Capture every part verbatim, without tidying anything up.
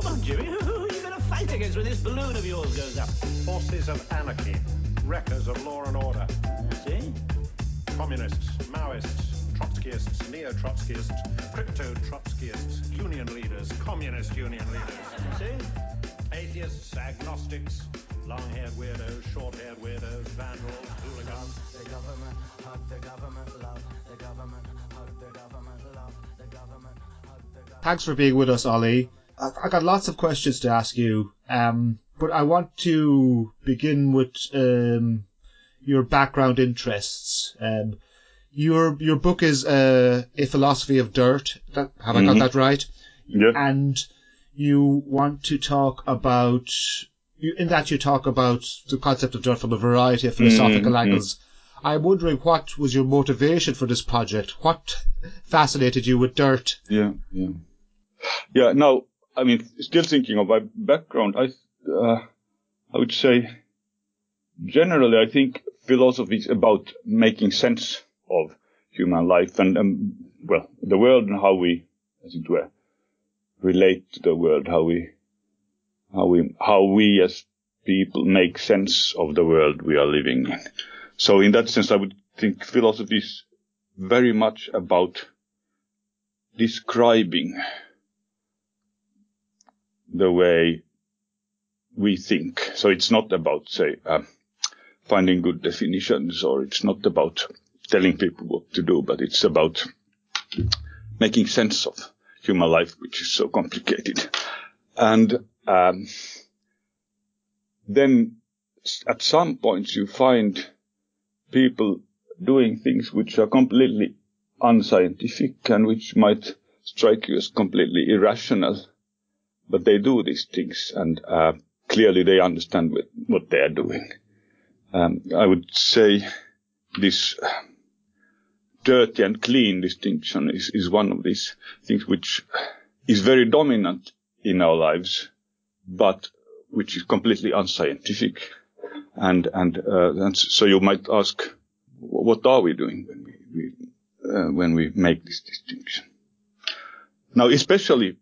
Come on, Jimmy. You've got to fight against when this balloon of yours goes up. Forces of anarchy, wreckers of law and order. You see? Communists, Maoists, Trotskyists, neo-Trotskyists, crypto-Trotskyists, union leaders, communist union leaders. You see? Atheists, agnostics, long-haired weirdos, short-haired weirdos, vandals, hooligans. The government, hug the government, love the government, hug the government, love the government, hug the government. Thanks for being with us, Ollie. I've got lots of questions to ask you, um, but I want to begin with um, your background interests. Um, your your book is uh, A Philosophy of Dirt. That, have mm-hmm. I got that right? Yeah. And you want to talk about, you, in that you talk about the concept of dirt from a variety of philosophical mm-hmm. angles. I'm wondering, what was your motivation for this project? What fascinated you with dirt? Yeah, yeah. Yeah, now, I mean, still thinking of my background, I uh, I would say, generally, I think philosophy is about making sense of human life and, um, well, the world and how we, as it were, relate to the world, how we, how we, how we as people make sense of the world we are living in. So, in that sense, I would think philosophy is very much about describing the way we think. So it's not about, say, uh, finding good definitions, or it's not about telling people what to do, but it's about making sense of human life, which is so complicated. And um, then at some points you find people doing things which are completely unscientific and which might strike you as completely irrational. But they do these things, and uh, clearly they understand what, what they are doing. Um, I would say this dirty and clean distinction is, is one of these things which is very dominant in our lives, but which is completely unscientific. And and, uh, and so you might ask, what are we doing when we, we uh, when we make this distinction? Now, especially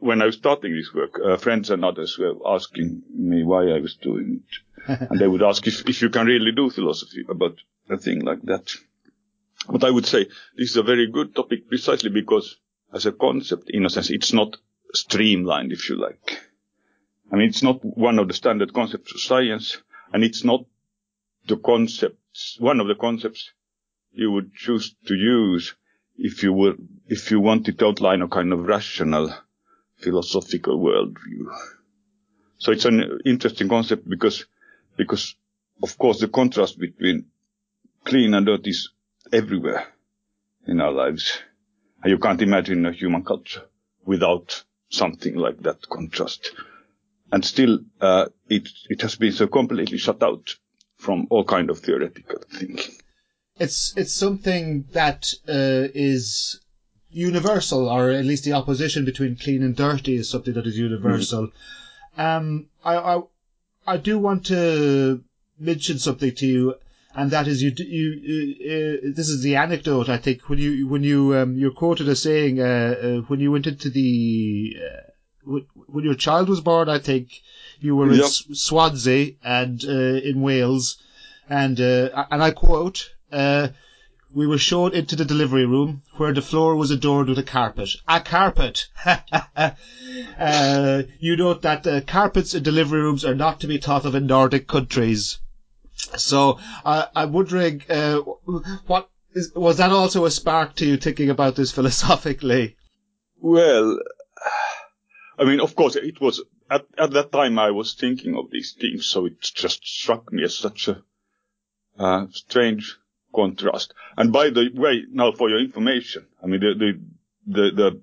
when I was starting this work, uh, friends and others were asking me why I was doing it. And they would ask if, if you can really do philosophy about a thing like that. But I would say this is a very good topic precisely because, as a concept, in a sense, it's not streamlined, if you like. I mean, it's not one of the standard concepts of science, and it's not the concepts, one of the concepts you would choose to use if you were, if you wanted to outline a kind of rational philosophical worldview. So it's an interesting concept because, because of course the contrast between clean and dirt is everywhere in our lives. And you can't imagine a human culture without something like that contrast. And still, uh, it, it has been so completely shut out from all kind of theoretical thinking. It's, it's something that, uh, is universal, or at least the opposition between clean and dirty is something that is universal. Mm-hmm. Um, I, I, I do want to mention something to you, and that is you. You uh, this is the anecdote, I think, when you when you um, you're quoted as saying uh, uh, when you went into the uh, w- when your child was born, I think you were in yep. S- Swansea and uh, in Wales, and uh, and I quote. Uh, We were shown into the delivery room where the floor was adorned with a carpet. A carpet! uh, you note that uh, carpets in delivery rooms are not to be thought of in Nordic countries. So uh, I'm wondering, uh, what is, was that also a spark to you thinking about this philosophically? Well, I mean, of course, it was at, at that time I was thinking of these things, so it just struck me as such a uh, strange contrast. And by the way, now for your information, I mean, the, the, the, the,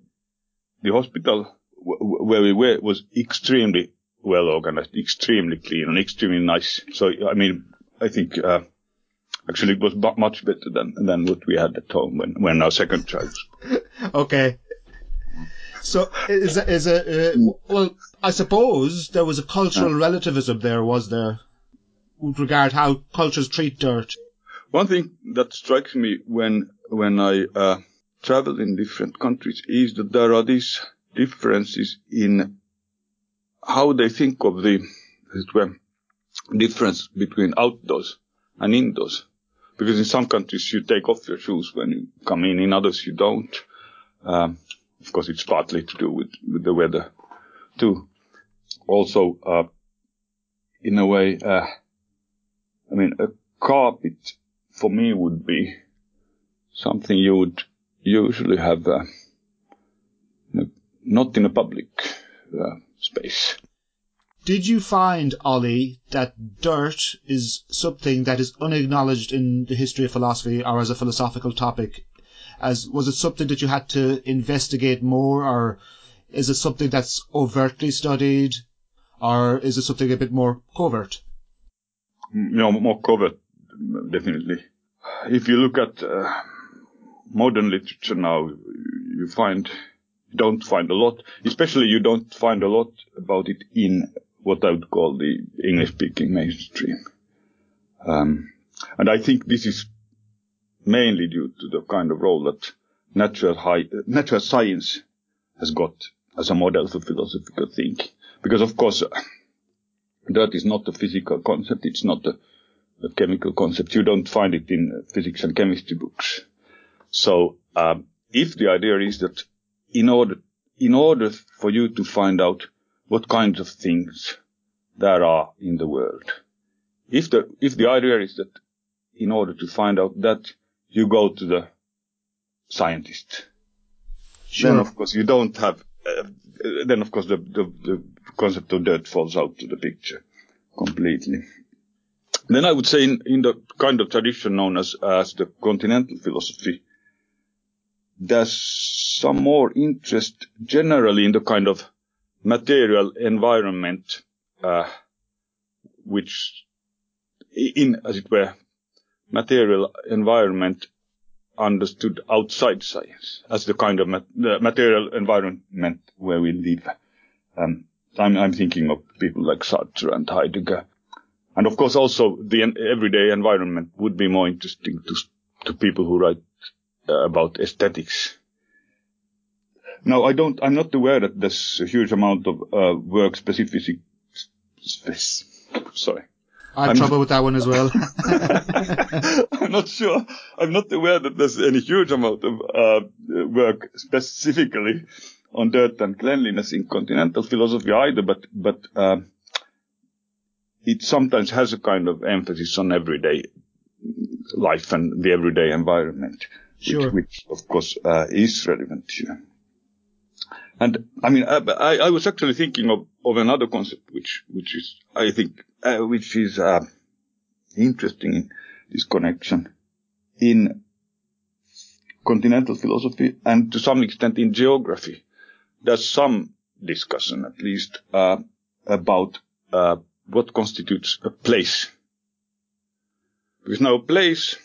the hospital w- where we were was extremely well organized, extremely clean and extremely nice. So, I mean, I think, uh, actually it was b- much better than, than what we had at home when, when our second child was. Okay. So, is, is a, uh, well, I suppose there was a cultural uh, relativism there, was there, with regard how cultures treat dirt? One thing that strikes me when when I uh, travel in different countries is that there are these differences in how they think of the, as it were, difference between outdoors and indoors. Because in some countries you take off your shoes when you come in, in others you don't. Um, of course, it's partly to do with, with the weather too. Also, uh, in a way, uh, I mean, a carpet for me would be something you would usually have uh, in a, not in a public uh, space. Did you find, Ollie, that dirt is something that is unacknowledged in the history of philosophy or as a philosophical topic? As was it something that you had to investigate more, or is it something that's overtly studied, or is it something a bit more covert? No, more covert, definitely. If you look at uh, modern literature now, you find you don't find a lot. Especially, you don't find a lot about it in what I would call the English-speaking mainstream. Um, and I think this is mainly due to the kind of role that natural, high, uh, natural science has got as a model for philosophical thinking. Because, of course, uh, dirt is not a physical concept. It's not a, a chemical concept. You don't find it in physics and chemistry books. So um, if the idea is that in order, in order for you to find out what kinds of things there are in the world, if the if the idea is that in order to find out that, you go to the scientist. Sure. Then, of course, you don't have... Uh, then, of course, the, the, the concept of dirt falls out to the picture completely. Then I would say in, in the kind of tradition known as, as the continental philosophy, there's some more interest generally in the kind of material environment, uh, which in, as it were, material environment understood outside science as the kind of mat- the material environment where we live. Um, I'm, I'm thinking of people like Sartre and Heidegger. And of course also the en- everyday environment would be more interesting to, to people who write uh, about aesthetics. Now I don't, I'm not aware that there's a huge amount of uh, work specific, sp- sorry. I have I'm trouble not, with that one as well. I'm not sure. I'm not aware that there's any huge amount of uh, work specifically on dirt and cleanliness in continental philosophy either, but but uh, it sometimes has a kind of emphasis on everyday life and the everyday environment, sure. which, which of course uh, is relevant here. And I mean, I, I was actually thinking of, of another concept, which which is, I think, uh, which is uh, interesting in this connection in continental philosophy and to some extent in geography. There's some discussion, at least, uh, about uh, what constitutes a place. Because now a place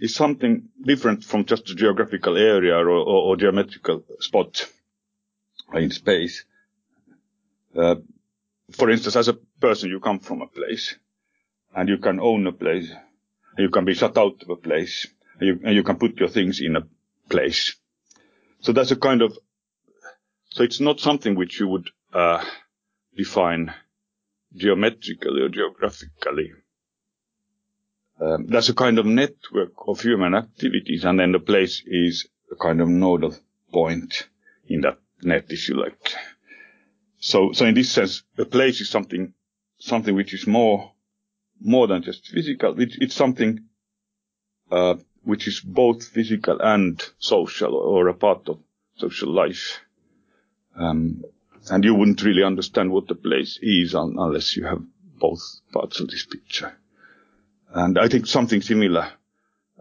is something different from just a geographical area or, or, or geometrical spot in space. Uh, for instance, as a person, you come from a place, and you can own a place, and you can be shut out of a place, and you, and you can put your things in a place. So that's a kind of, so it's not something which you would uh, define geometrically or geographically. Um, that's a kind of network of human activities, and then the place is a kind of nodal point in that net, if you like. So, so in this sense, a place is something, something which is more, more than just physical. It, it's something, uh, which is both physical and social, or a part of social life. Um, and you wouldn't really understand what the place is un- unless you have both parts of this picture. And I think something similar,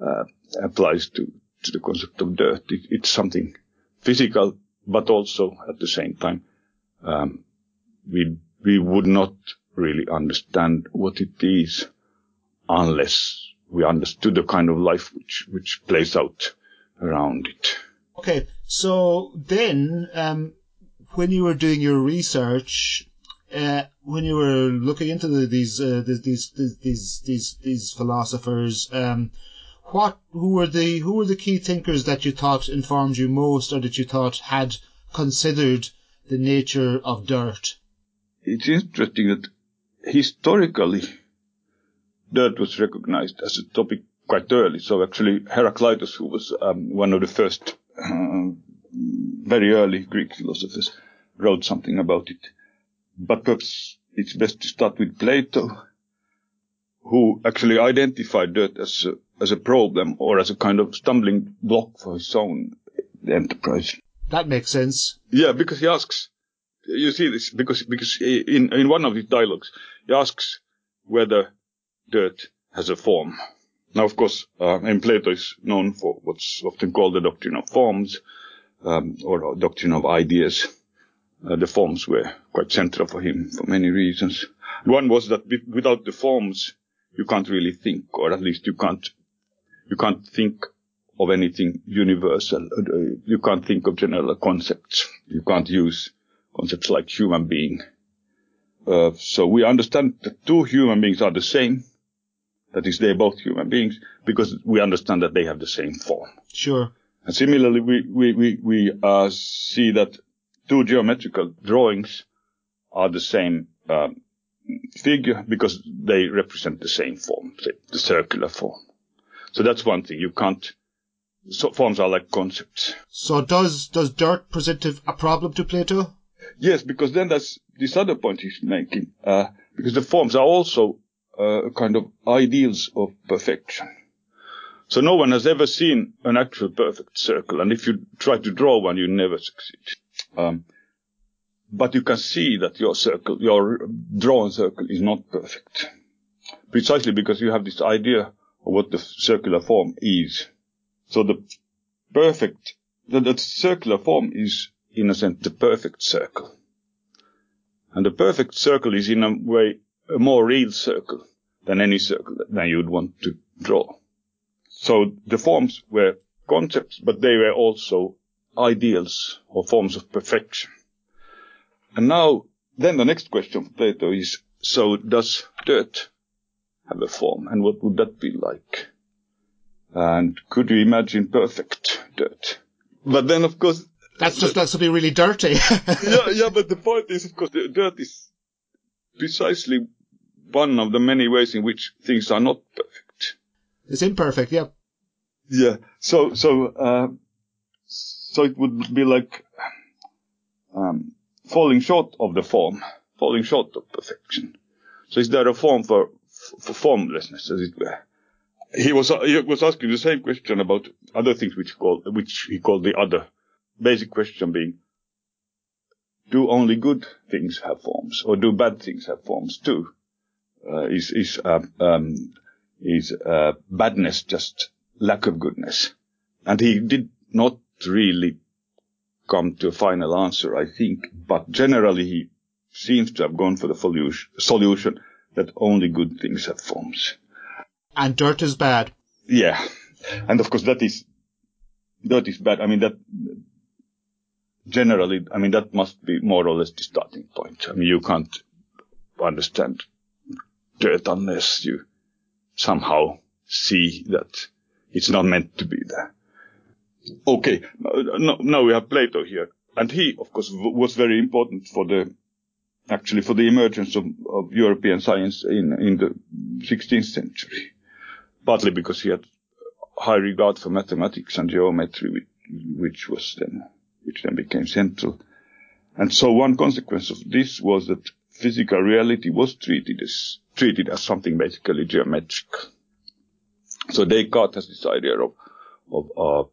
uh, applies to, to the concept of dirt. It, it's something physical, but also, at the same time, um, we we would not really understand what it is unless we understood the kind of life which, which plays out around it. Okay, so then, um, when you were doing your research, uh, when you were looking into the, these, uh, these these these these these philosophers, um, What, who were the, who were the key thinkers that you thought informed you most, or that you thought had considered the nature of dirt? it's interesting that historically dirt was recognized as a topic quite early. So actually Heraclitus, who was um, one of the first uh, very early Greek philosophers, wrote something about it. But perhaps it's best to start with Plato, who actually identified dirt as a, as a problem or as a kind of stumbling block for his own enterprise. That makes sense. Yeah, because he asks, you see this, because because in, in one of his dialogues, he asks whether dirt has a form. Now, of course, uh, and Plato is known for what's often called the doctrine of forms, um, or doctrine of ideas. Uh, the forms were quite central for him for many reasons. One was that without the forms, you can't really think, or at least you can't, you can't think of anything universal. You can't think of general concepts. You can't use concepts like human being. Uh, so we understand that two human beings are the same. That is, they're both human beings because we understand that they have the same form. Sure. And similarly, we, we, we, we, uh, see that two geometrical drawings are the same, um, figure because they represent the same form, the circular form. So that's one thing. You can't, so forms are like concepts. So does, does dirt present a problem to Plato? Yes, because then that's this other point he's making, uh, because the forms are also uh, kind of ideals of perfection. So no one has ever seen an actual perfect circle, and if you try to draw one, you never succeed. Um, but you can see that your circle, your drawn circle is not perfect, precisely because you have this idea of what the circular form is. So the perfect, the, the circular form is, in a sense, the perfect circle. And the perfect circle is, in a way, a more real circle than any circle that you'd want to draw. So the forms were concepts, but they were also ideals or forms of perfection. And now, then the next question for Plato is, so does dirt have a form? And what would that be like? And could you imagine perfect dirt? But then, of course... That's just got to be really dirty. yeah, yeah, but the point is, of course, dirt is precisely one of the many ways in which things are not perfect. It's imperfect, yeah. Yeah, so so uh, so it would be like um, falling short of the form, falling short of perfection. So is there a form for for formlessness, as it were? He was he was asking the same question about other things, which call which he called the other. Basic question being, do only good things have forms, or do bad things have forms too? Uh, is is uh, um, is uh, badness just lack of goodness? And he did not really come to a final answer, I think. But generally, he seems to have gone for the solution, solution that only good things have forms, and dirt is bad. Yeah, and of course that is dirt is bad. I mean that. Generally, I mean, that must be more or less the starting point. I mean, you can't understand dirt unless you somehow see that it's not meant to be there. Okay, now no, we have Plato here. And he, of course, w- was very important for the, actually for the emergence of, of European science in, in the sixteenth century. Partly because he had high regard for mathematics and geometry, which, which was then... which then became central. And so one consequence of this was that physical reality was treated as, treated as something basically geometric. So Descartes has this idea of, of, uh,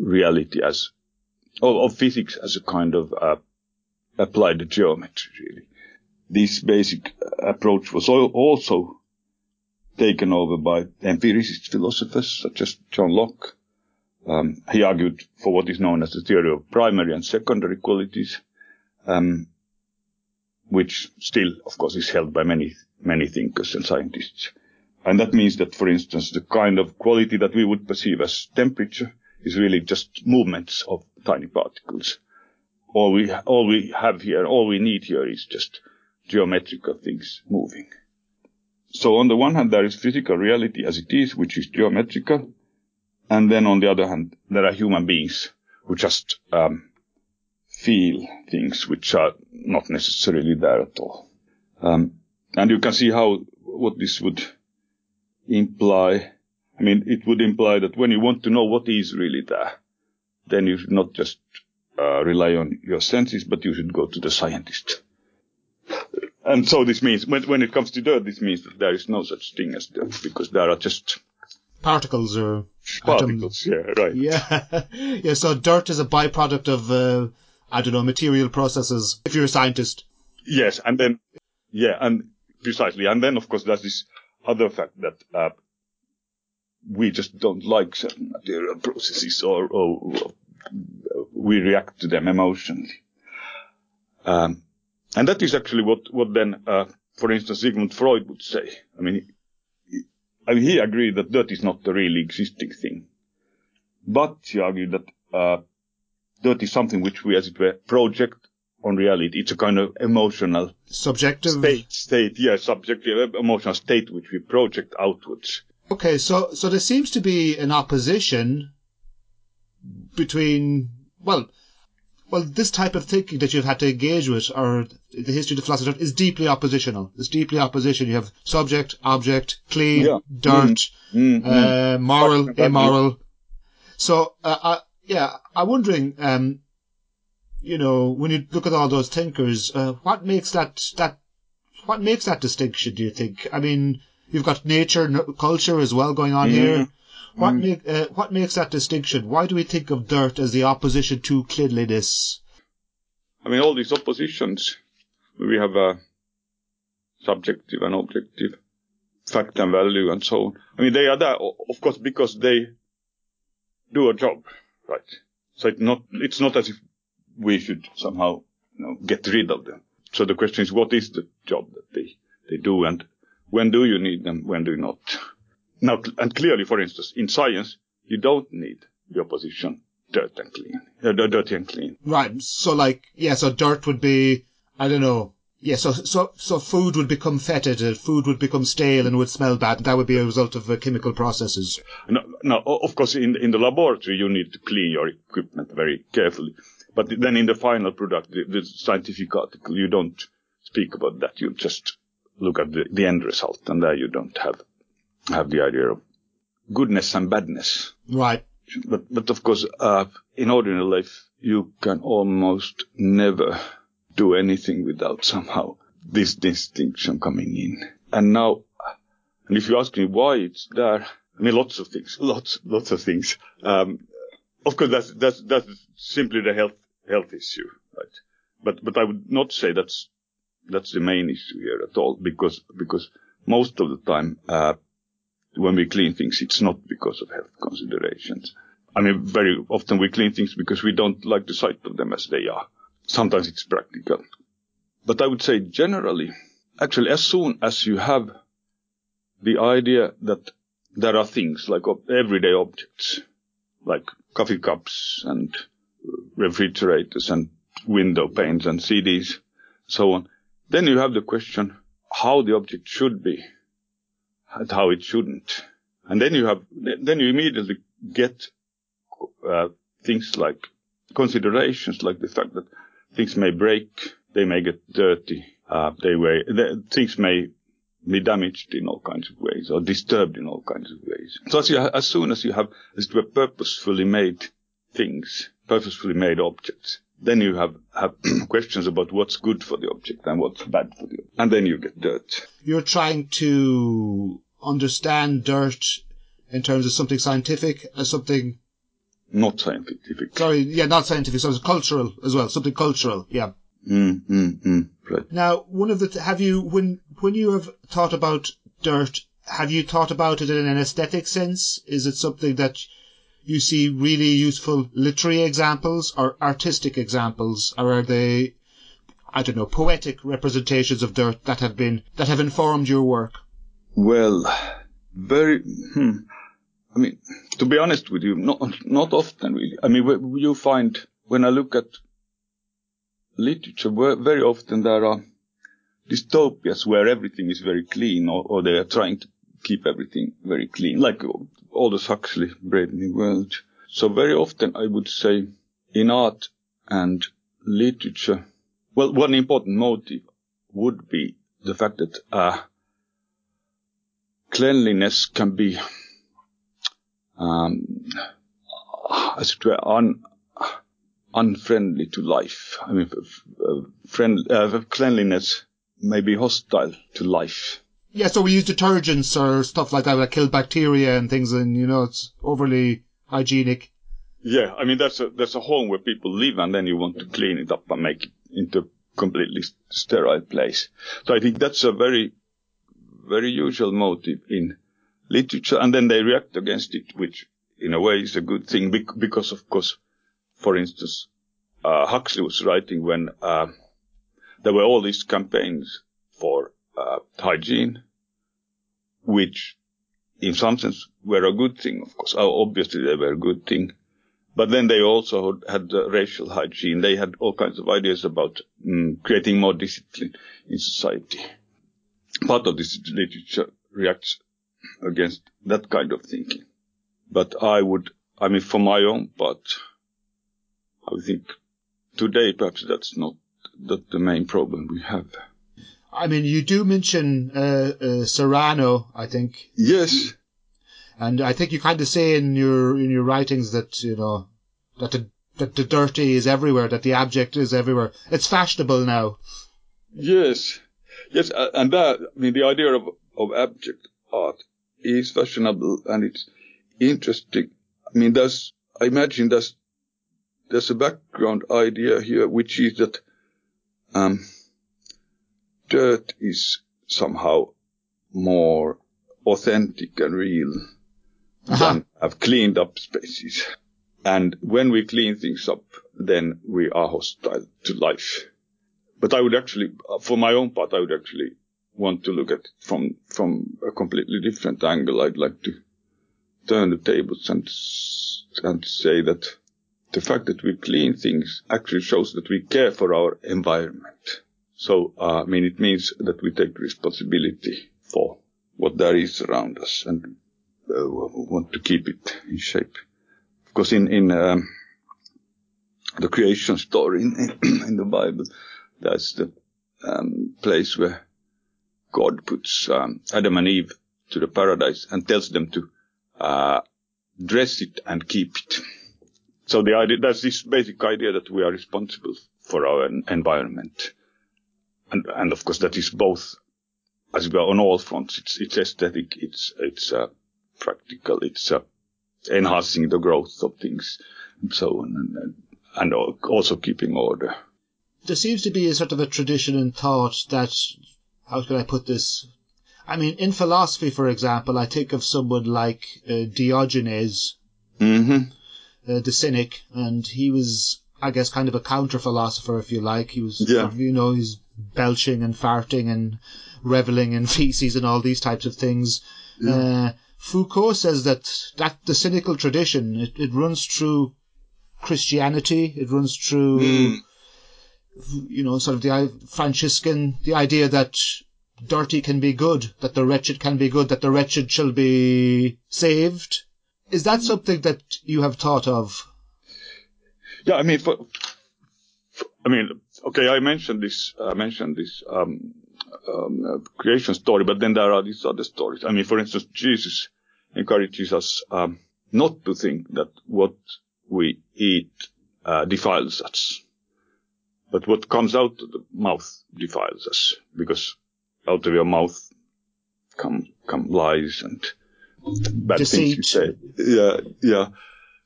reality as, of, of physics as a kind of, uh, applied geometry, really. This basic approach was also taken over by empiricist philosophers such as John Locke. Um, he argued for what is known as the theory of primary and secondary qualities, um, which still, of course, is held by many, many thinkers and scientists. And that means that, for instance, the kind of quality that we would perceive as temperature is really just movements of tiny particles. All we, all we have here, all we need here is just geometrical things moving. So on the one hand, there is physical reality as it is, which is geometrical. And then, on the other hand, there are human beings who just um, feel things which are not necessarily there at all. Um, and you can see how, what this would imply. I mean, it would imply that when you want to know what is really there, then you should not just uh, rely on your senses, but you should go to the scientist. And so this means, when, when it comes to dirt, this means that there is no such thing as dirt, because there are just particles or particles, atoms. Yeah, right. Yeah. Yeah, so dirt is a byproduct of, uh, I don't know, material processes, if you're a scientist. Yes, and then, yeah, and precisely. And then, of course, there's this other fact that uh, we just don't like certain material processes, or, or we react to them emotionally. Um, and that is actually what, what then, uh, for instance, Sigmund Freud would say. I mean, he, I mean, he agreed that dirt is not the really existing thing. But he argued that uh, dirt is something which we, as it were, project on reality. It's a kind of emotional subjective state, state, yeah, subjective emotional state which we project outwards. Okay, so so there seems to be an opposition between, well, well, this type of thinking that you've had to engage with, or the history of the philosophy, is deeply oppositional. It's deeply oppositional. You have subject, object, clean, yeah. dirt, mm, mm, uh, mm. moral, immoral. So, uh, I, yeah, I'm wondering, um, you know, when you look at all those thinkers, uh, what makes that that what makes that distinction? Do you think? I mean, you've got nature and culture as well going on mm. here. What, mm. make, uh, what makes that distinction? Why do we think of dirt as the opposition to cleanliness? I mean, all these oppositions. We have a subjective and objective, fact and value, and so on. I mean, they are there, of course, because they do a job, right? So it's not, it's not as if we should somehow, you know, get rid of them. So the question is, what is the job that they, they do, and when do you need them, when do you not? Now, and clearly, for instance, in science, you don't need the opposition, dirt and clean, uh, dirty and clean. Right. So, like, yeah. So, dirt would be, I don't know. Yeah. So, so, so, food would become fetid, uh, food would become stale, and would smell bad. That would be a result of uh, chemical processes. No, no. Of course, in in the laboratory, you need to clean your equipment very carefully. But then, in the final product, the, the scientific article, you don't speak about that. You just look at the, the end result, and there you don't have. have the idea of goodness and badness. Right. But, but of course, uh, in ordinary life, you can almost never do anything without somehow this distinction coming in. And now, and if you ask me why it's there, I mean, lots of things, lots, lots of things. Um, of course, that's, that's, that's simply the health, health issue, right? But, but I would not say that's, that's the main issue here at all, because, because most of the time, uh, when we clean things, it's not because of health considerations. I mean, very often we clean things because we don't like the sight of them as they are. Sometimes it's practical. But I would say generally, actually, as soon as you have the idea that there are things like everyday objects, like coffee cups and refrigerators and window panes and C Ds, so on, then you have the question how the object should be. And how it shouldn't. And then you have, then you immediately get uh, things like considerations, like the fact that things may break, they may get dirty, uh, they may, the, things may be damaged in all kinds of ways or disturbed in all kinds of ways. So as, you, as soon as you have, as it were, purposefully made things, purposefully made objects, then you have, have questions about what's good for the object and what's bad for the object. And then you get dirt. You're trying to understand dirt in terms of something scientific as something... Not scientific. Sorry, yeah, not scientific. So it's cultural as well, something cultural, yeah. Mm, mm, mm, right. Now, one of the... Th- have you... When, when you have thought about dirt, have you thought about it in an aesthetic sense? Is it something that... You see really useful literary examples or artistic examples, or are they, I don't know, poetic representations of dirt that have been, that have informed your work? Well, very, hmm, I mean, to be honest with you, not, not often really. I mean, you find, when I look at literature, very often there are dystopias where everything is very clean, or, or they are trying to keep everything very clean, like Aldous Huxley, Brave New World. So very often I would say in art and literature. Well, one important motive would be the fact that uh, cleanliness can be, um, as it were, un, unfriendly to life. I mean, friend, uh, cleanliness may be hostile to life. Yeah, so we use detergents or stuff like that that kill bacteria and things, and, you know, it's overly hygienic. Yeah, I mean, that's a, that's a home where people live, and then you want to clean it up and make it into a completely sterile place. So I think that's a very, very usual motive in literature, and then they react against it, which in a way is a good thing, because, of course, for instance, uh, Huxley was writing when uh, there were all these campaigns for uh, hygiene, which in some sense were a good thing, of course. Obviously they were a good thing. But then they also had uh, racial hygiene. They had all kinds of ideas about um, creating more discipline in society. Part of this literature reacts against that kind of thinking. But I would, I mean, for my own part, I think today perhaps that's not that the main problem we have. I mean, you do mention uh, uh, Serrano, I think. Yes. And I think you kind of say in your in your writings that, you know, that the that the dirty is everywhere, that the abject is everywhere. It's fashionable now. Yes, yes, and that, I mean, the idea of of abject art is fashionable, and it's interesting. I mean, there's, I imagine there's there's a background idea here, which is that um. dirt is somehow more authentic and real uh-huh. than have cleaned up spaces. And when we clean things up, then we are hostile to life. But I would actually, for my own part, I would actually want to look at it from, from a completely different angle. I'd like to turn the tables and, and say that the fact that we clean things actually shows that we care for our environment. So, uh, I mean, it means that we take responsibility for what there is around us and uh, want to keep it in shape. Of course, in, in um, the creation story in, in the Bible, that's the um, place where God puts um, Adam and Eve to the paradise and tells them to uh, dress it and keep it. So the idea, that's this basic idea that we are responsible for our environment. And, and of course, that is both, as well, on all fronts. It's, it's aesthetic, it's, it's, uh, practical, it's, uh, enhancing the growth of things and so on, and, and, and also keeping order. There seems to be a sort of a tradition in thought that, how can I put this? I mean, in philosophy, for example, I think of someone like uh, Diogenes, mm-hmm. uh, the cynic, and he was, I guess, kind of a counter-philosopher, if you like. He was, yeah. you know, he's, belching and farting and reveling in feces and all these types of things. Yeah. Uh, Foucault says that, that the cynical tradition, it, it runs through Christianity, it runs through, mm. you know, sort of the Franciscan, the idea that dirty can be good, that the wretched can be good, that the wretched shall be saved. Is that something that you have thought of? Yeah, I mean, for, for, I mean, Okay, I mentioned this, I mentioned this, um, um, creation story, but then there are these other stories. I mean, for instance, Jesus encourages us, um, not to think that what we eat, uh, defiles us. But what comes out of the mouth defiles us, because out of your mouth come, come lies and bad deceit. Things you say. Yeah, yeah.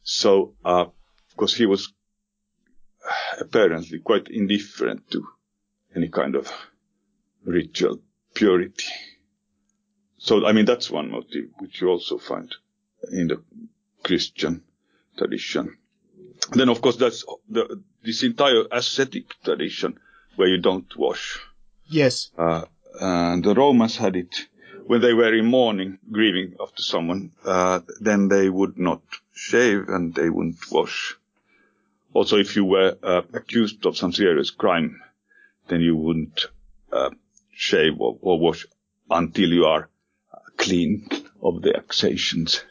So, uh, of course he was, apparently quite indifferent to any kind of ritual purity. So, I mean, that's one motive which you also find in the Christian tradition. Then, of course, that's the, this entire ascetic tradition where you don't wash. Yes. Uh, and the Romans had it. When they were in mourning, grieving after someone, uh, then they would not shave and they wouldn't wash. Also, if you were uh, accused of some serious crime, then you wouldn't uh, shave or, or wash until you are clean of the accusations.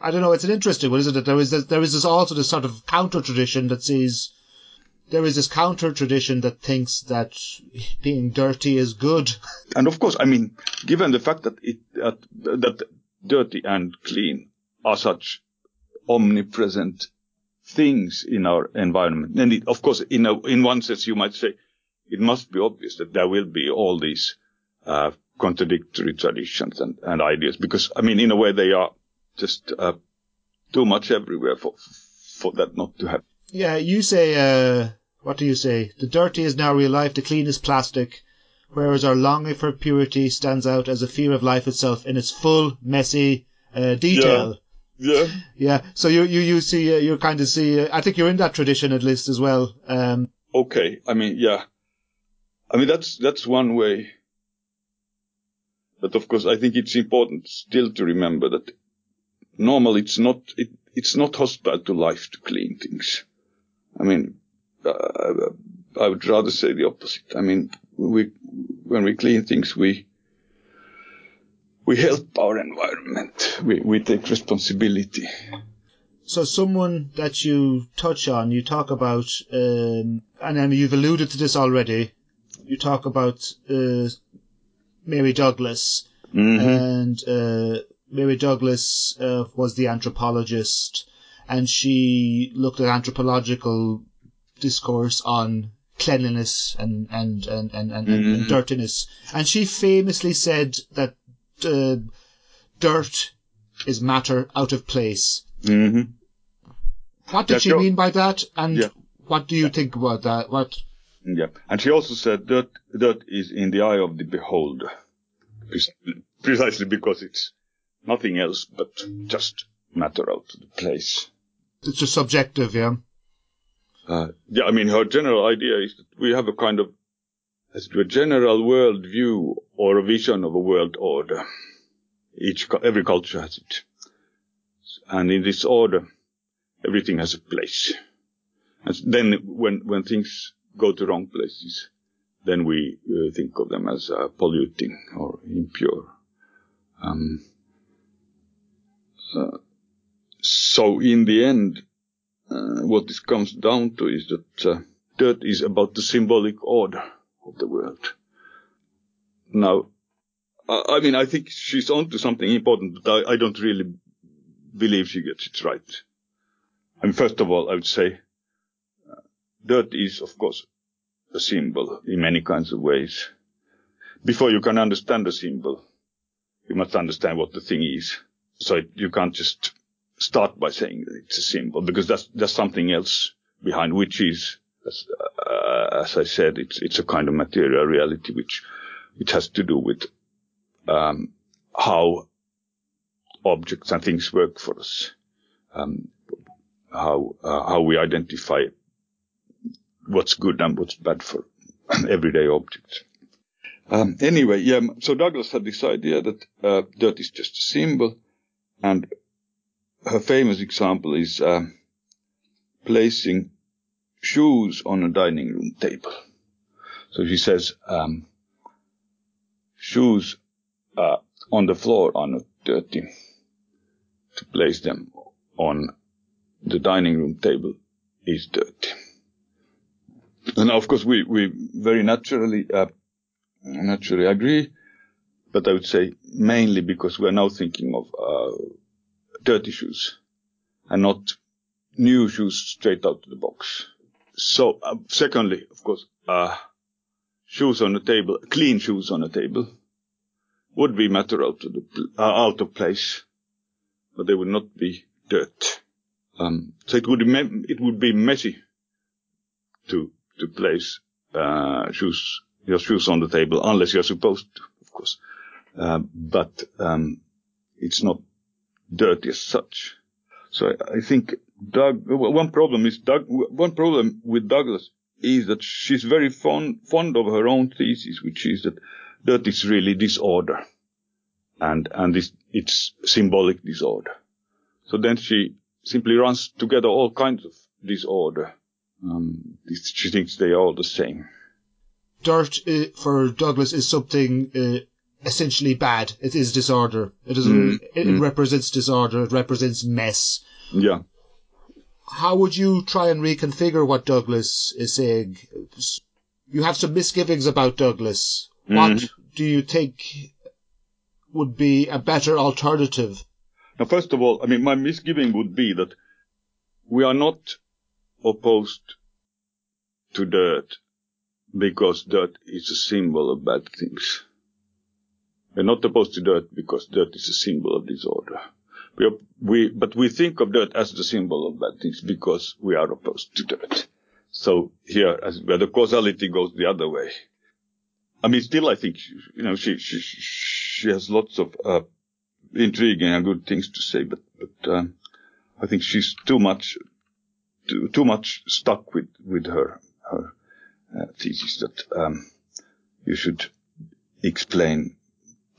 I don't know. It's an interesting one, isn't it? There is this, there is this also this sort of counter tradition that sees there is this counter tradition that thinks that being dirty is good. And of course, I mean, given the fact that it that, that dirty and clean are such omnipresent things in our environment, and it, of course, in a, in one sense, you might say it must be obvious that there will be all these uh, contradictory traditions and, and ideas, because I mean, in a way, they are just uh, too much everywhere for for that not to happen. Yeah, you say. Uh... What do you say? The dirty is now real life, the clean is plastic, whereas our longing for purity stands out as a fear of life itself in its full, messy uh, detail. Yeah. Yeah. Yeah. So you you you see uh, you kind of see. Uh, I think you're in that tradition at least as well. Um, okay. I mean, yeah. I mean that's that's one way. But of course, I think it's important still to remember that normally it's not it, it's not hostile to life to clean things. I mean. Uh, I would rather say the opposite. I mean, we when we clean things, we we help our environment. We we take responsibility. So someone that you touch on, you talk about, um, and I mean, you've alluded to this already. You talk about uh, Mary Douglas, mm-hmm. and uh, Mary Douglas uh, was the anthropologist, and she looked at anthropological discourse on cleanliness and and and and, and, mm-hmm. and dirtiness, and she famously said that uh, dirt is matter out of place. Mm-hmm. What did That's she your... mean by that, and yeah. what do you yeah. think about that? What? Yeah, and she also said that dirt is in the eye of the beholder, precisely because it's nothing else but just matter out of the place. It's just subjective, yeah. Uh, yeah, I mean, her general idea is that we have a kind of, as it were, general world view or a vision of a world order. Each, every culture has it. And in this order, everything has a place. And then when, when things go to wrong places, then we uh, think of them as uh, polluting or impure. Um, uh, so in the end, Uh, what this comes down to is that uh, dirt is about the symbolic order of the world. Now, I, I mean, I think she's onto something important, but I, I don't really believe she gets it right. I mean, first of all, I would say uh, dirt is, of course, a symbol in many kinds of ways. Before you can understand a symbol, you must understand what the thing is. So it, you can't just start by saying that it's a symbol, because that's, that's something else behind, which is, as, uh, as I said, it's, it's a kind of material reality, which, which has to do with, um, how objects and things work for us, um, how, uh, how we identify what's good and what's bad for everyday objects. Um, anyway, yeah, so Douglas had this idea that, uh, dirt is just a symbol, and her famous example is uh, placing shoes on a dining room table. So she says um, shoes uh, on the floor are not dirty. To place them on the dining room table is dirty. And now, of course, we, we very naturally uh, naturally agree, but I would say mainly because we are now thinking of uh, dirty shoes and not new shoes straight out of the box. So, uh, secondly, of course, uh, shoes on the table, clean shoes on the table would be matter out of the, uh, out of place, but they would not be dirt. Um, so it would, me- it would be messy to, to place, uh, shoes, your shoes on the table, unless you're supposed to, of course. Uh, but, um, it's not dirty as such. So I think Doug, one problem is Doug, one problem with Douglas is that she's very fond, fond of her own thesis, which is that dirt is really disorder and, and this, it's symbolic disorder. So then she simply runs together all kinds of disorder. Um, she thinks they are all the same. Dirt uh, for Douglas is something, uh, essentially bad. It is disorder. It is. Mm, it mm. represents disorder. It represents mess. Yeah. how would you try and reconfigure what Douglas is saying? You have some misgivings about Douglas. Mm-hmm. What do you think would be a better alternative? Now, first of all, I mean, my misgiving would be that we are not opposed to dirt because dirt is a symbol of bad things. We're not opposed to dirt because dirt is a symbol of disorder. We, are, we But we think of dirt as the symbol of bad things because we are opposed to dirt. So here, as where the causality goes the other way. I mean, still, I think, you know, she she she has lots of uh, intriguing and good things to say, but but um, I think she's too much too, too much stuck with with her her uh, thesis that um, you should explain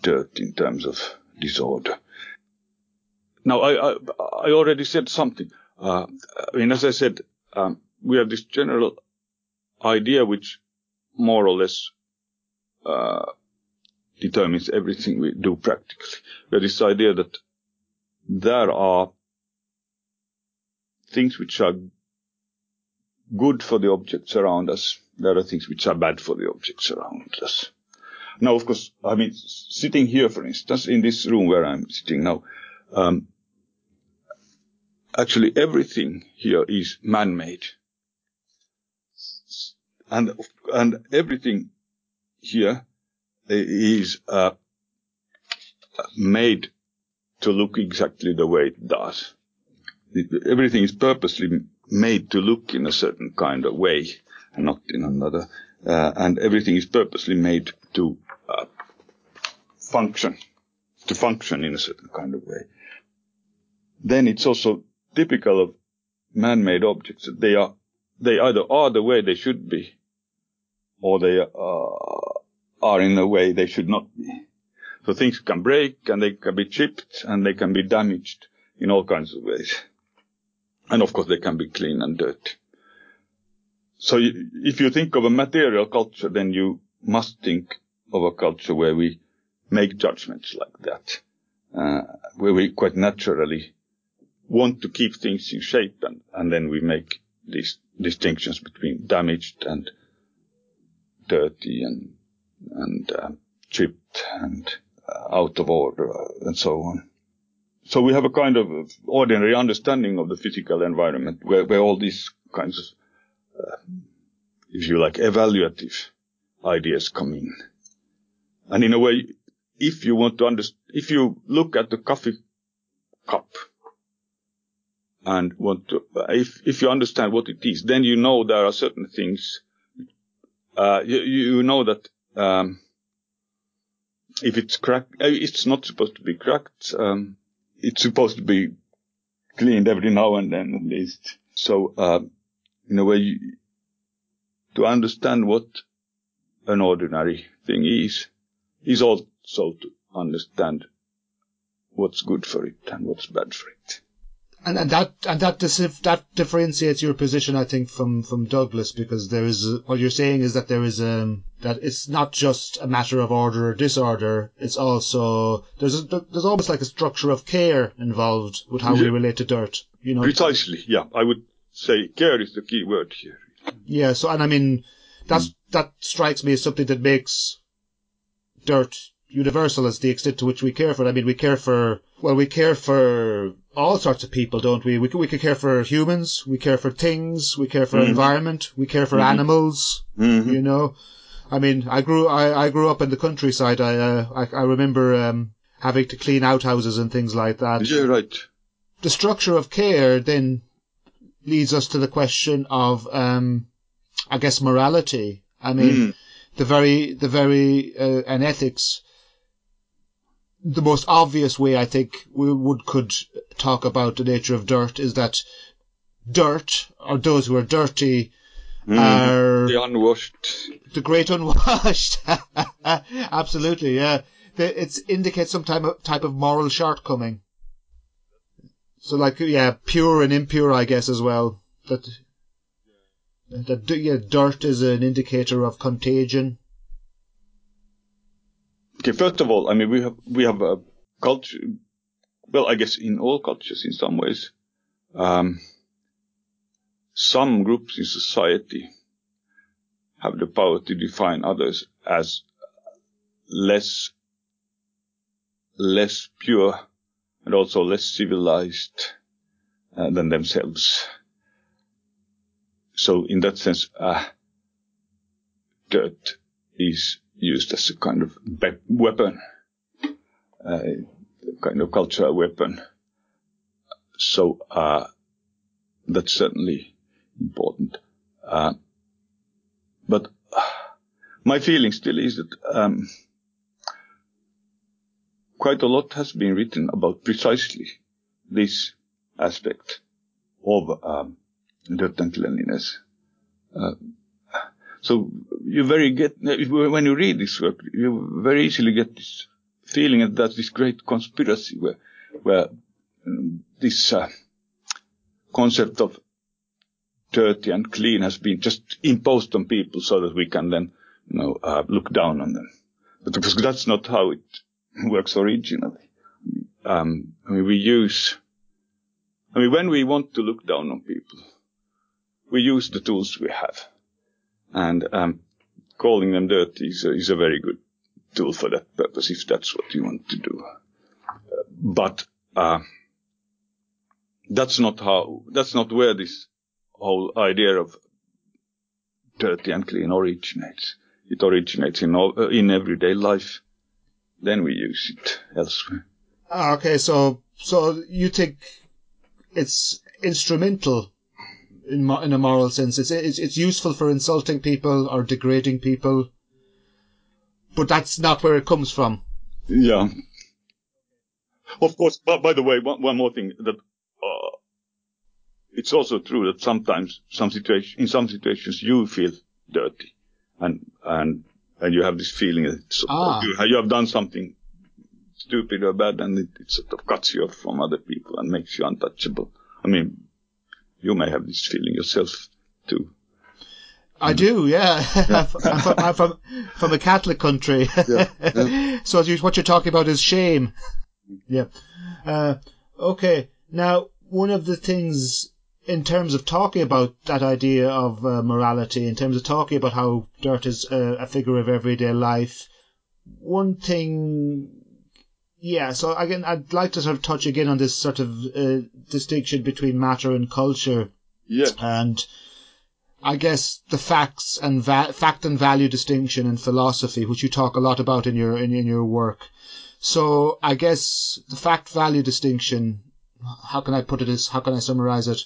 dirt in terms of disorder. Now, I I, I already said something. Uh, I mean, as I said, um, we have this general idea which more or less Uh, determines everything we do practically. There is this idea that there are things which are good for the objects around us. There are things which are bad for the objects around us. Now, of course, I mean, sitting here, for instance, in this room where I'm sitting now, um, actually everything here is man-made. And, and everything here is uh, made to look exactly the way it does. It, everything is purposely made to look in a certain kind of way, and not in another. Uh, and everything is purposely made to uh, function, to function in a certain kind of way. Then it's also typical of man-made objects that they are, they either are the way they should be, or they uh, are in a way they should not be. So things can break, and they can be chipped, and they can be damaged in all kinds of ways. And of course, they can be clean and dirty. So you, if you think of a material culture, then you must think of a culture where we make judgments like that, uh, where we quite naturally want to keep things in shape, and, and then we make these distinctions between damaged and dirty and and uh, chipped and uh, out of order and so on. So we have a kind of ordinary understanding of the physical environment where, where all these kinds of, uh, if you like, evaluative ideas come in. And in a way, if you want to understand, if you look at the coffee cup and want to, if if you understand what it is, then you know there are certain things. Uh, you, you know that, um, if it's cracked, it's not supposed to be cracked. Um, it's supposed to be cleaned every now and then, at least. So, uh, in a way, you, to understand what an ordinary thing is, is also to understand what's good for it and what's bad for it. And, and that and that dis- that differentiates your position, I think, from, from Douglas, because there is a, what you're saying is that there is a, that it's not just a matter of order or disorder. It's also there's a, there's almost like a structure of care involved with how yeah. we relate to dirt. You know, precisely. Yeah, I would say care is the key word here. Yeah. So, and I mean, that's mm. that strikes me as something that makes dirt universal, as the extent to which we care for it. I mean, we care for, well, we care for all sorts of people, don't we? We we could care for humans, we care for things, we care for mm-hmm. environment, we care for mm-hmm. animals, mm-hmm. you know. I mean, I grew, I, I grew up in the countryside. I, uh, I, I remember, um, having to clean outhouses and things like that. Yeah, right. The structure of care then leads us to the question of, um, I guess morality. I mean, mm. the very, the very, uh, and ethics. The most obvious way I think we would could talk about the nature of dirt is that dirt, or those who are dirty, mm, are the unwashed, the great unwashed. Absolutely, yeah. It indicates some type of, type of moral shortcoming. So, like, yeah, pure and impure, I guess, as well. That that yeah, dirt is an indicator of contagion. Okay, first of all, I mean, we have, we have a culture, well, I guess in all cultures in some ways, um, some groups in society have the power to define others as less, less pure and also less civilized uh, than themselves. So in that sense, uh, dirt is used as a kind of weapon, uh, kind of cultural weapon. So uh, that's certainly important. Uh, but my feeling still is that um, quite a lot has been written about precisely this aspect of um, dirt and cleanliness. Uh, so you very get, when you read this work, you very easily get this feeling that that's this great conspiracy where, where um, this uh, concept of dirty and clean has been just imposed on people so that we can then, you know, uh, look down on them. But because that's not how it works originally. Um, I mean, we use, I mean, when we want to look down on people, we use the tools we have, and um, calling them dirty is a, is a very good tool for that purpose, if that's what you want to do. Uh, but uh, that's not how. That's not where this whole idea of dirty and clean originates. It originates in all, uh, in everyday life. Then we use it elsewhere. Ah, okay, so so you think it's instrumental. In, mo- in a moral sense, it's, it's it's useful for insulting people or degrading people, but that's not where it comes from. Yeah, of course. But by the way, one, one more thing that uh, it's also true that sometimes some situation in some situations you feel dirty, and and and you have this feeling that it's, ah. you, you have done something stupid or bad, and it, it sort of cuts you off from other people and makes you untouchable. I mean. You may have this feeling yourself, too. I do, yeah. yeah. I'm, from, I'm from, from a Catholic country. yeah. Yeah. So what you're talking about is shame. Yeah. Uh, okay. Now, one of the things in terms of talking about that idea of uh, morality, in terms of talking about how dirt is uh, a figure of everyday life, one thing... Yeah, so again, I'd like to sort of touch again on this sort of uh, distinction between matter and culture. Yeah. And I guess the facts and va- fact and value distinction in philosophy, which you talk a lot about in your in, in your work. So I guess the fact-value distinction, how can I put it? As, how can I summarize it?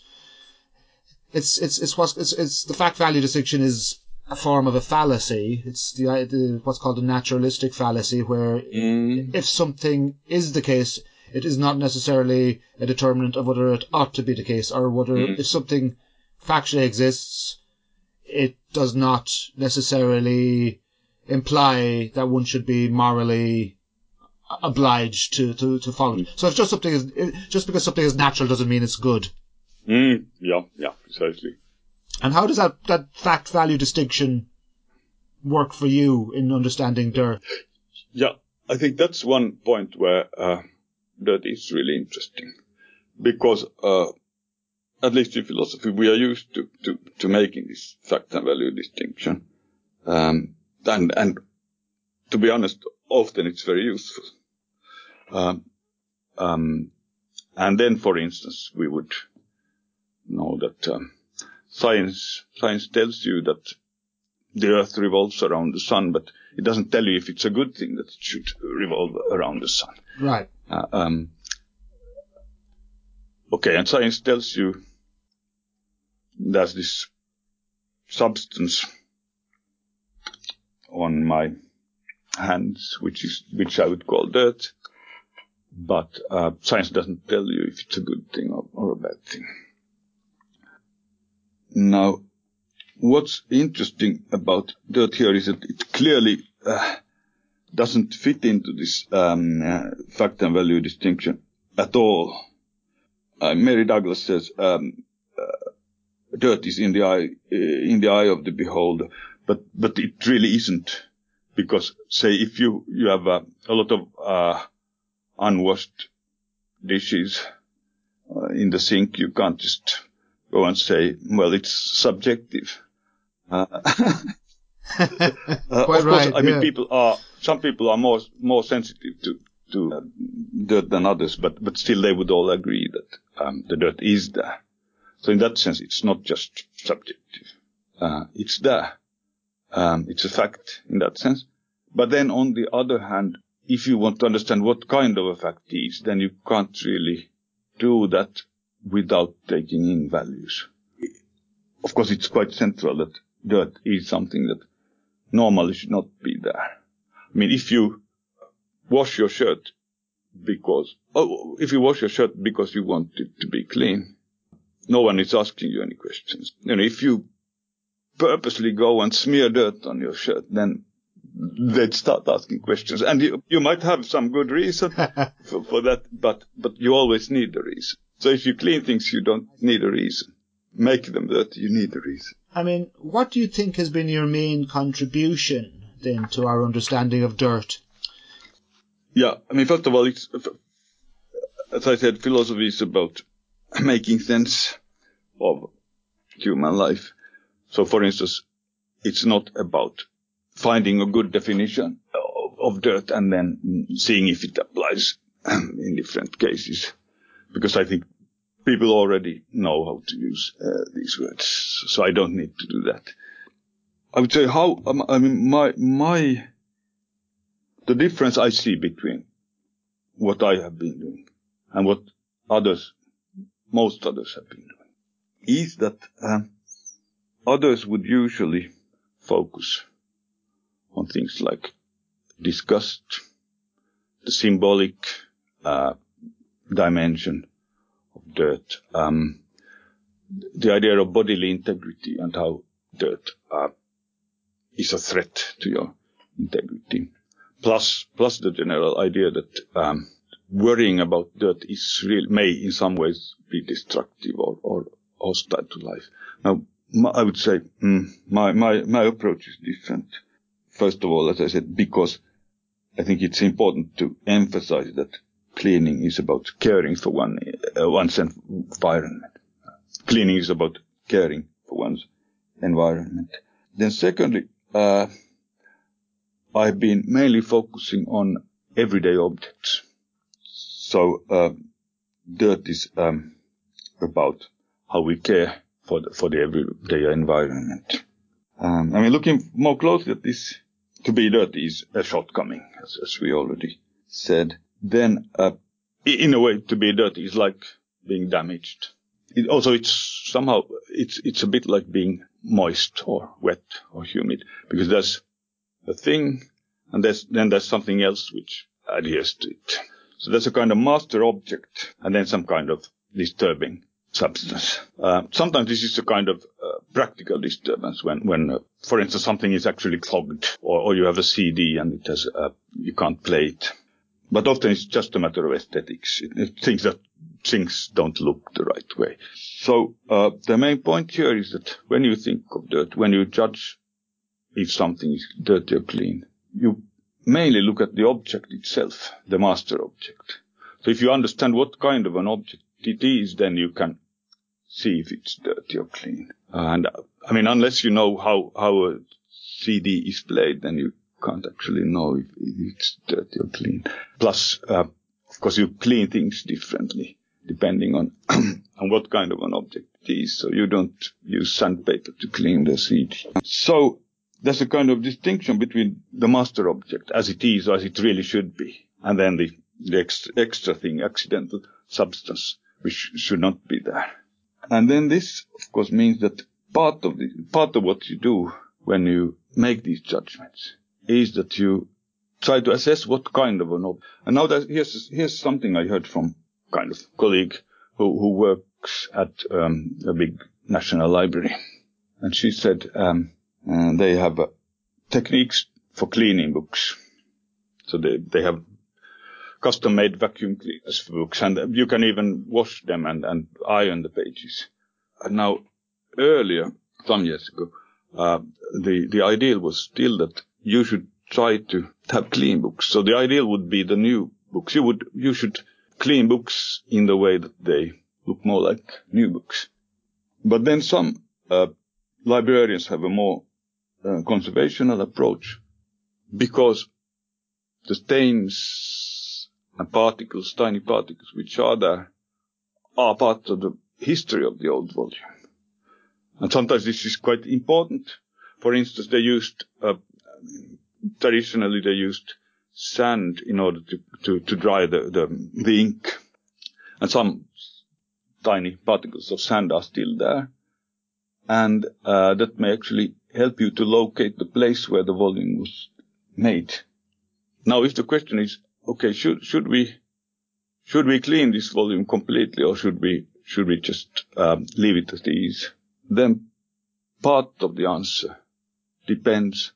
It's it's it's what's it's, it's the fact-value distinction is a form of a fallacy. It's the, the what's called a naturalistic fallacy, where mm. if something is the case, it is not necessarily a determinant of whether it ought to be the case, or whether mm. if something factually exists, it does not necessarily imply that one should be morally obliged to, to, to follow it. Mm. So if just something is, just because something is natural doesn't mean it's good. Mm. Yeah, yeah, precisely. And how does that, that fact-value distinction work for you in understanding dirt? Yeah, I think that's one point where uh, dirt is really interesting. Because, uh, at least in philosophy, we are used to, to, to making this fact and value distinction. Um, and, and to be honest, often it's very useful. Um, um, and then, for instance, we would know that... Um, Science, science tells you that the earth revolves around the sun, but it doesn't tell you if it's a good thing that it should revolve around the sun. Right. Uh, um, okay, and science tells you there's this substance on my hands, which is, which I would call dirt, but uh, science doesn't tell you if it's a good thing or, or a bad thing. Now, what's interesting about dirt here is that it clearly uh, doesn't fit into this um, uh, fact and value distinction at all. Uh, Mary Douglas says, um, uh, "Dirt is in the eye, uh, in the eye of the beholder," but but it really isn't, because say if you you have uh, a lot of uh, unwashed dishes uh, in the sink, you can't just go and say, well, it's subjective. Uh, uh, Quite of course, right, I yeah. mean, people are, some people are more, more sensitive to, to uh, dirt than others, but, but still they would all agree that, um, the dirt is there. So in that sense, it's not just subjective. Uh, it's there. Um, it's a fact in that sense. But then on the other hand, if you want to understand what kind of a fact it is, then you can't really do that without taking in values. Of course, it's quite central that dirt is something that normally should not be there. I mean, if you wash your shirt because, oh, if you wash your shirt because you want it to be clean, no one is asking you any questions. You know, if you purposely go and smear dirt on your shirt, then they'd start asking questions. And you, you might have some good reason for, for that, but, but you always need a reason. So if you clean things, you don't need a reason. Make them dirty, you need a reason. I mean, what do you think has been your main contribution, then, to our understanding of dirt? Yeah, I mean, first of all, it's, as I said, philosophy is about making sense of human life. So, for instance, it's not about finding a good definition of, of dirt and then seeing if it applies in different cases. Because I think people already know how to use uh, these words. So I don't need to do that. I would say how, um, I mean, my, my, the difference I see between what I have been doing and what others, most others have been doing is that, um, others would usually focus on things like disgust, the symbolic uh, dimension of dirt, um, the idea of bodily integrity and how dirt uh, is a threat to your integrity, plus plus the general idea that um, worrying about dirt is real, may in some ways be destructive or, or hostile to life. Now, my, I would say mm, my, my my approach is different. First of all, as I said, because I think it's important to emphasize that cleaning is about caring for one, uh, one's environment. Cleaning is about caring for one's environment. Then secondly, uh, I've been mainly focusing on everyday objects. So uh, dirt is um, about how we care for the, for the everyday environment. Um, I mean, looking more closely at this, to be dirty is a shortcoming, as, as we already said. Then, uh, in a way, to be dirty is like being damaged. It, also, it's somehow, it's, it's a bit like being moist or wet or humid, because there's a thing, and there's, then there's something else which adheres to it. So there's a kind of master object, and then some kind of disturbing substance. Uh, sometimes this is a kind of uh, practical disturbance when, when uh, for instance, something is actually clogged, or, or you have a C D and it has, uh, you can't play it. But often it's just a matter of aesthetics. It, it thinks that things don't look the right way. So uh, the main point here is that when you think of dirt, when you judge if something is dirty or clean, you mainly look at the object itself, the master object. So if you understand what kind of an object it is, then you can see if it's dirty or clean. And I mean, unless you know how, how a C D is played, then you can't actually know if it's dirty or clean. Plus, uh, of course, you clean things differently depending on, on what kind of an object it is. So you don't use sandpaper to clean the C D. So there's a kind of distinction between the master object as it is, or as it really should be, and then the, the extra, extra thing, accidental substance, which should not be there. And then this, of course, means that part of the, part of what you do when you make these judgments is that you try to assess what kind of an object. And now that here's, here's something I heard from kind of colleague who, who works at um, a big national library. And she said, um, and they have uh, techniques for cleaning books. So they, they have custom-made vacuum cleaners for books, and you can even wash them and, and iron the pages. And now, earlier, some years ago, uh, the, the ideal was still that you should try to have clean books. So the ideal would be the new books. You would, you should clean books in the way that they look more like new books. But then some uh, librarians have a more uh, conservational approach, because the stains and particles, tiny particles which are there, are part of the history of the old volume. And sometimes this is quite important. For instance, they used, uh, traditionally they used sand in order to, to, to dry the, the, the ink. And some tiny particles of sand are still there. And, uh, that may actually help you to locate the place where the volume was made. Now, if the question is, okay, should, should we, should we clean this volume completely, or should we, should we just, um, leave it as it is? Then part of the answer depends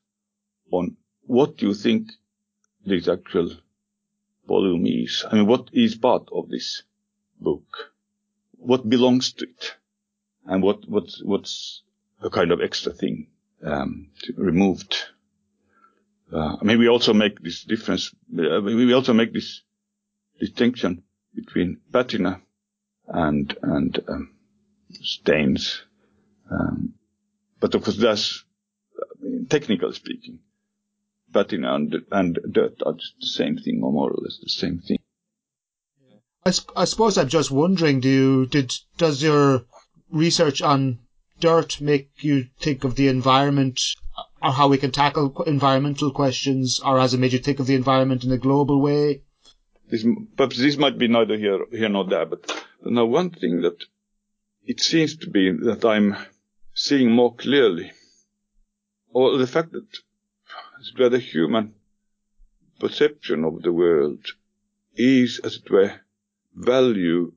on what you think this actual volume is. I mean, what is part of this book? What belongs to it? And what, what, what's a kind of extra thing, um, removed? Uh, I mean, we also make this difference, uh, we also make this distinction between patina and, and, um, stains. Um, but of course, that's, I mean, technically speaking, patina and, and dirt are just the same thing, or more or less the same thing. I, sp- I suppose I'm just wondering, do you, did, does your research on dirt make you think of the environment, or how we can tackle environmental questions, or has it made you think of the environment in a global way? This, perhaps this might be neither here, here nor there, but now one thing that it seems to be that I'm seeing more clearly, or the fact that as it were, the human perception of the world is, as it were, value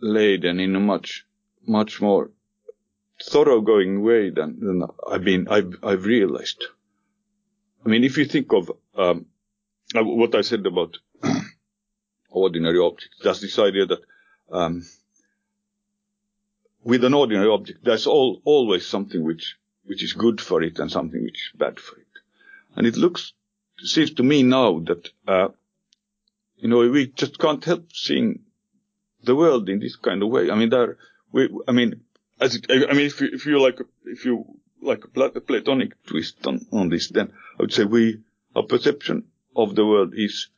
laden in a much, much more thoroughgoing way than, than I've been, I've, I've realized. I mean, if you think of, um, what I said about ordinary objects, that's this idea that, um, with an ordinary object, there's all, always something which, which is good for it and something which is bad for it. And it looks, seems to me now that, uh, you know, we just can't help seeing the world in this kind of way. I mean, there, we, I mean, as it, I mean, if you, if you like, a, if you like a, plat- a Platonic twist on, on this, then I would say we, our perception of the world is,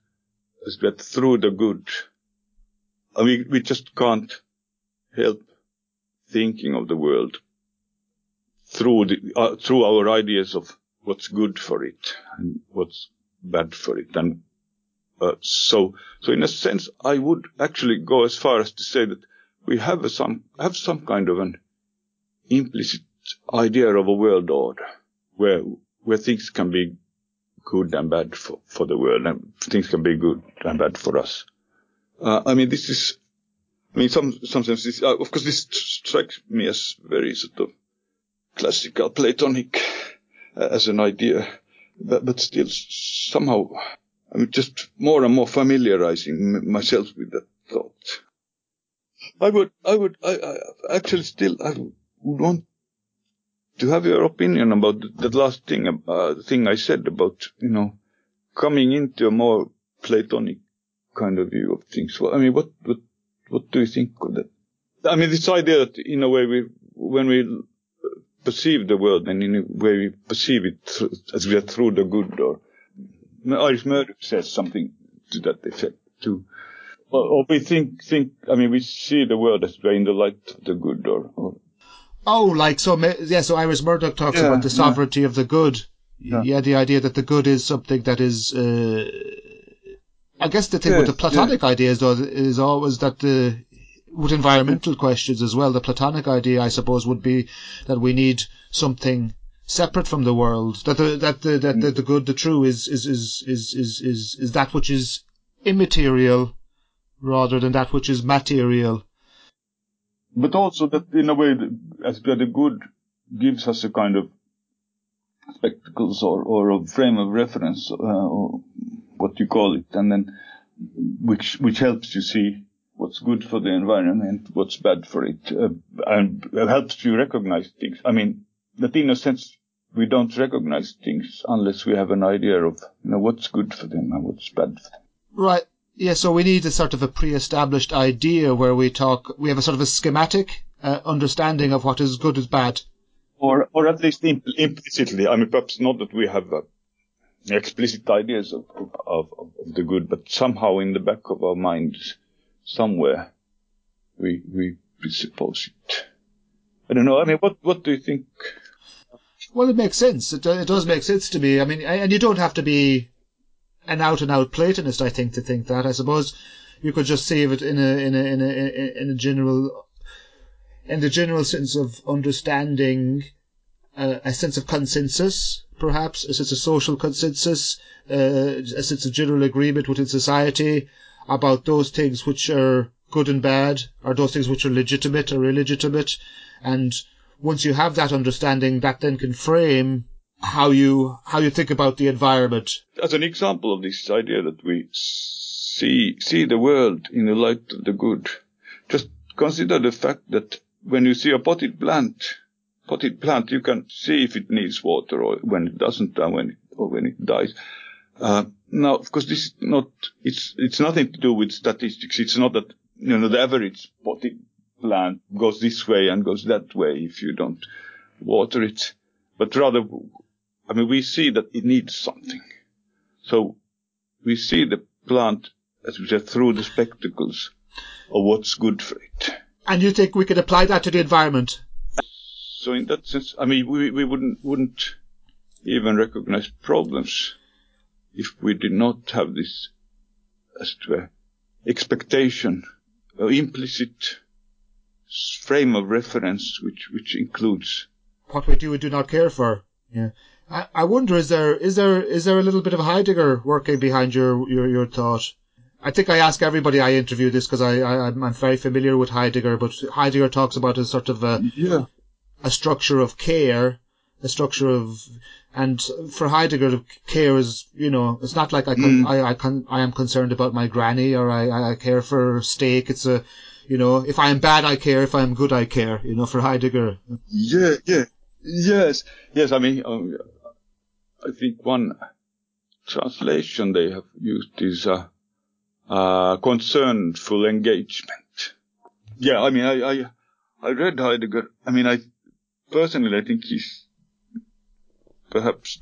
is that through the good. I mean, we just can't help thinking of the world through the, uh, through our ideas of what's good for it and what's bad for it. And uh, so, so in a sense, I would actually go as far as to say that we have a, some have some kind of an implicit idea of a world order where where things can be good and bad for for the world, and things can be good and bad for us. Uh, I mean, this is, I mean, some some sense, this, uh, of course, this strikes me as very sort of classical Platonic as an idea, but, but still somehow I'm just more and more familiarizing myself with that thought. I would, I would, I, I actually still, I would want to have your opinion about that last thing, uh, thing I said about, you know, coming into a more Platonic kind of view of things. Well, I mean, what, what, what do you think of that? I mean, this idea that in a way we, when we perceive the world, and in a way we perceive it through, as we are through the good, or Iris Murdoch says something to that effect too. Or, or we think, think, I mean, we see the world as we are in the light of the good, or, or. Oh, like, so, yeah, so Iris Murdoch talks yeah, about the sovereignty yeah. of the good. Yeah. yeah, the idea that the good is something that is, uh, I guess the thing yes, with the Platonic yes. ideas, though, is always that the, with environmental questions as well, the Platonic idea, I suppose, would be that we need something separate from the world. That the that the that the, the good, the true, is is, is is is is is that which is immaterial, rather than that which is material. But also that, in a way, as the good gives us a kind of spectacles or or a frame of reference, uh, or what you call it, and then which which helps you see what's good for the environment, what's bad for it, uh, and helps you recognize things. I mean, that in a sense, we don't recognize things unless we have an idea of, you know, what's good for them and what's bad for them. Right. Yeah, so we need a sort of a pre-established idea where we talk, we have a sort of a schematic uh, understanding of what is good is bad. Or or at least impl- implicitly. I mean, perhaps not that we have uh, explicit ideas of, of, of, of the good, but somehow in the back of our minds, somewhere, we we presuppose it. I don't know. I mean, what, what do you think? Well, it makes sense. It, it does make sense to me. I mean, and you don't have to be an out-and-out Platonist, I think, to think that. I suppose you could just see it in a in a in a in a general in the general sense of understanding uh, a sense of consensus, perhaps a sense of social consensus, uh, a sense of general agreement within society about those things which are good and bad, or those things which are legitimate or illegitimate, and once you have that understanding, that then can frame how you how you think about the environment. As an example of this idea that we see see the world in the light of the good, just consider the fact that when you see a potted plant, potted plant, you can see if it needs water or when it doesn't, and when it, or when it dies. Uh, now, of course, this is not it's it's nothing to do with statistics. It's not that you know the average potted plant goes this way and goes that way if you don't water it, but rather, I mean, we see that it needs something. So we see the plant, as we said, through the spectacles of what's good for it. And you think we could apply that to the environment? So in that sense, I mean, we we wouldn't wouldn't even recognize problems if we did not have this, as it were, expectation, or implicit frame of reference, which which includes what we do and do not care for. Yeah, I, I wonder is there is there is there a little bit of Heidegger working behind your your, your thought? I think I ask everybody I interview this because I, I I'm very familiar with Heidegger, but Heidegger talks about a sort of a yeah. a structure of care, a structure of, and for Heidegger, care is, you know, it's not like I con- mm. I I, con- I am concerned about my granny or I I care for steak. It's a You know, if I am bad, I care. If I am good, I care. You know, for Heidegger. Yeah, yeah, yes, yes. I mean, um, I think one translation they have used is uh, uh, concernful engagement. Yeah, I mean, I, I, I read Heidegger. I mean, I personally, I think he's perhaps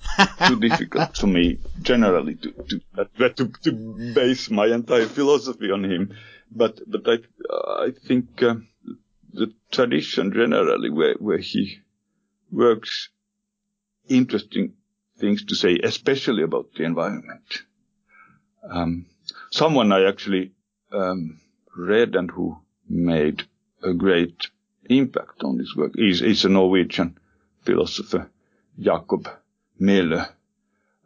too difficult for me generally to to, to to base my entire philosophy on him. But but I I think uh, the tradition generally where where he works interesting things to say, especially about the environment. Um, someone I actually um, read and who made a great impact on this work is is a Norwegian philosopher, Jacob Miller,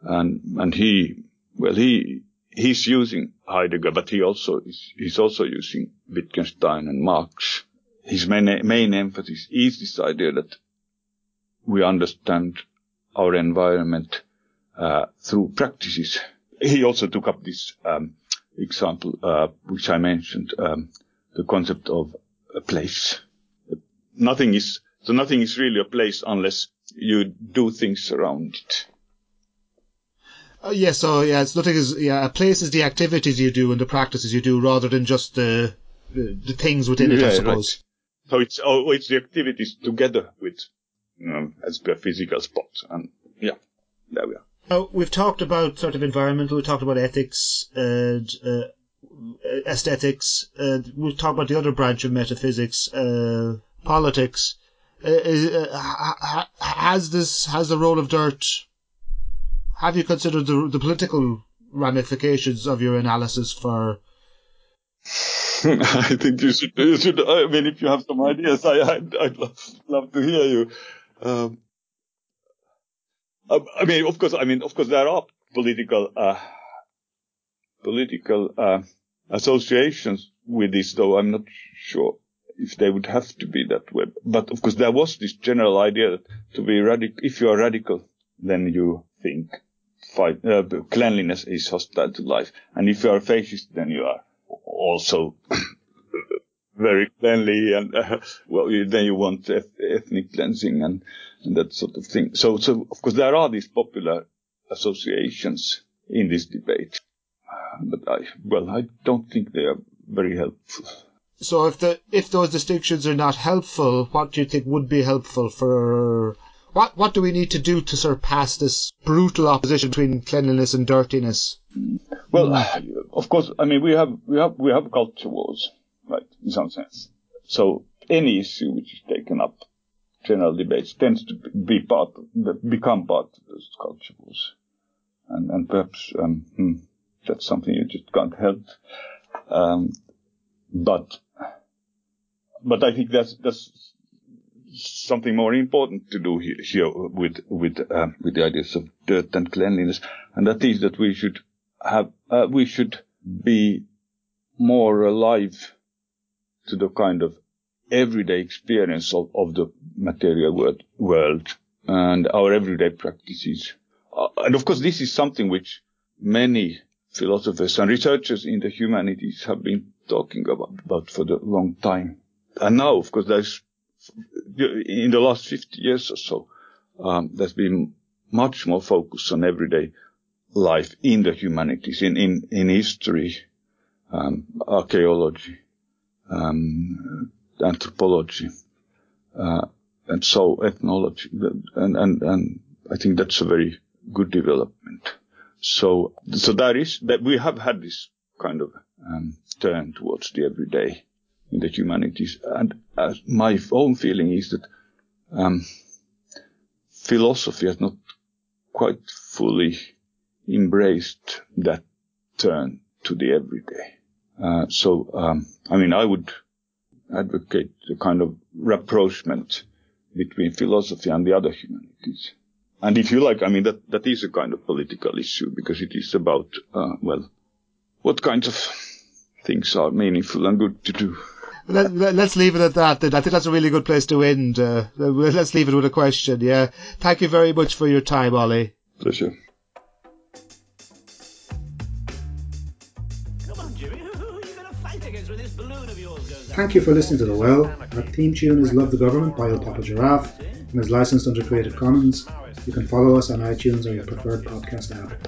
and and he well he. He's using Heidegger, but he also is, he's also using Wittgenstein and Marx. His main, main emphasis is this idea that we understand our environment uh, through practices. He also took up this um, example, uh, which I mentioned, um, the concept of a place. Nothing is, so nothing is really a place unless you do things around it. Uh, yes, yeah, so yeah, it's nothing is yeah. A place is the activities you do and the practices you do, rather than just the the, the things within it. Yeah, I suppose. Right. So it's oh, it's the activities together with, you know, as a physical spot, and yeah, there we are. Now, we've talked about sort of environmental. We talked about ethics and uh, aesthetics. Uh, we've talked about the other branch of metaphysics, uh, politics. Uh, uh, has this has the role of dirt? Have you considered the, the political ramifications of your analysis for... I think you should, you should... I mean, if you have some ideas, I, I'd, I'd love, love to hear you. Um, I, I mean, of course, I mean, of course, there are political uh, political uh, associations with this, though I'm not sure if they would have to be that way. But, of course, there was this general idea that to be radical, if you are radical, then you... think fight, uh, cleanliness is hostile to life, and if you are a fascist, then you are also very cleanly, and uh, well, you, then you want eth- ethnic cleansing and, and that sort of thing. So, so of course, there are these popular associations in this debate, but I, well, I don't think they are very helpful. So if the if those distinctions are not helpful, what do you think would be helpful for what what do we need to do to surpass this brutal opposition between cleanliness and dirtiness? Well, of course, I mean we have we have we have culture wars, right? In some sense, so any issue which is taken up, general debates tends to be part of, become part of those culture wars, and and perhaps um, hmm, that's something you just can't help, um, but. But I think that's that's something more important to do here, here with with um, with the ideas of dirt and cleanliness, and that is that we should have uh, we should be more alive to the kind of everyday experience of, of the material world, world and our everyday practices, uh, and of course this is something which many philosophers and researchers in the humanities have been talking about, about for a long time. And now, of course, there's, in the last fifty years or so, um, there's been much more focus on everyday life in the humanities, in, in, in history, um, archaeology, um, anthropology, uh, and so ethnology. And, and, and I think that's a very good development. So, so that is, that we have had this kind of, um, turn towards the everyday in the humanities, and uh, my own feeling is that um, philosophy has not quite fully embraced that turn to the everyday. Uh, so, um, I mean, I would advocate the kind of rapprochement between philosophy and the other humanities. And if you like, I mean, that, that is a kind of political issue, because it is about, uh, well, what kinds of things are meaningful and good to do. Let, let, let's leave it at that. I think that's a really good place to end. Uh, let's leave it with a question. Yeah. Thank you very much for your time, Ollie. Pleasure. Come on, Jimmy. You're going to fight against with this balloon of yours. Thank you for listening to The Well. Our theme tune is Love the Government by El Papa Giraffe and is licensed under Creative Commons. You can follow us on iTunes or your preferred podcast app.